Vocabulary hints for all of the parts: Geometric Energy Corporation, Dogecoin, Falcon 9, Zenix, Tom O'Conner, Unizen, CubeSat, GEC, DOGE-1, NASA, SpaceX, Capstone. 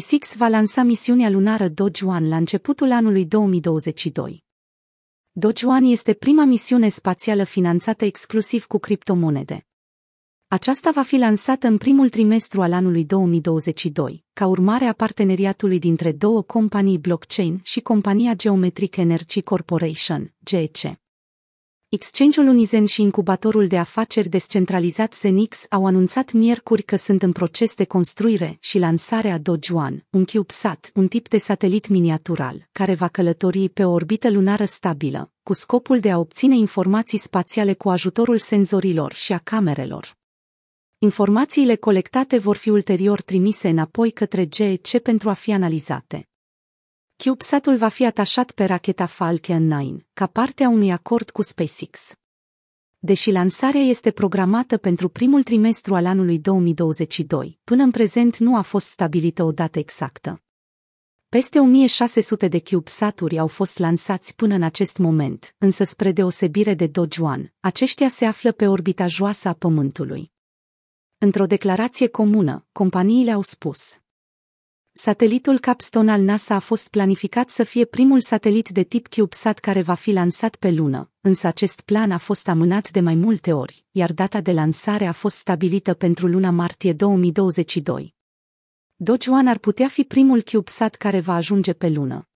SpaceX va lansa misiunea lunară DOGE-1 la începutul anului 2022. DOGE-1 este prima misiune spațială finanțată exclusiv cu criptomonede. Aceasta va fi lansată în primul trimestru al anului 2022, ca urmare a parteneriatului dintre două companii blockchain și compania Geometric Energy Corporation, GEC. Exchange-ul Unizen și incubatorul de afaceri descentralizat Zenix au anunțat miercuri că sunt în proces de construire și lansare a DOGE-1, un CubeSat, un tip de satelit miniatural, care va călători pe o orbită lunară stabilă, cu scopul de a obține informații spațiale cu ajutorul senzorilor și a camerelor. Informațiile colectate vor fi ulterior trimise înapoi către GEC pentru a fi analizate. CubeSat-ul va fi atașat pe racheta Falcon 9, ca parte a unui acord cu SpaceX. Deși lansarea este programată pentru primul trimestru al anului 2022, până în prezent nu a fost stabilită o dată exactă. Peste 1600 de CubeSat-uri au fost lansați până în acest moment, însă spre deosebire de DOGE-1, aceștia se află pe orbita joasă a Pământului. Într-o declarație comună, companiile au spus: satelitul Capstone al NASA a fost planificat să fie primul satelit de tip CubeSat care va fi lansat pe lună, însă acest plan a fost amânat de mai multe ori, iar data de lansare a fost stabilită pentru luna martie 2022. DOGE-1 ar putea fi primul CubeSat care va ajunge pe lună.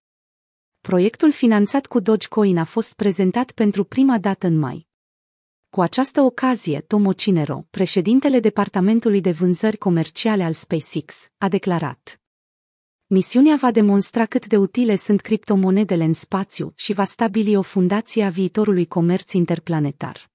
Proiectul finanțat cu Dogecoin a fost prezentat pentru prima dată în mai. Cu această ocazie, Tom O'Conner, președintele Departamentului de Vânzări Comerciale al SpaceX, a declarat: misiunea va demonstra cât de utile sunt criptomonedele în spațiu și va stabili o fundație a viitorului comerț interplanetar.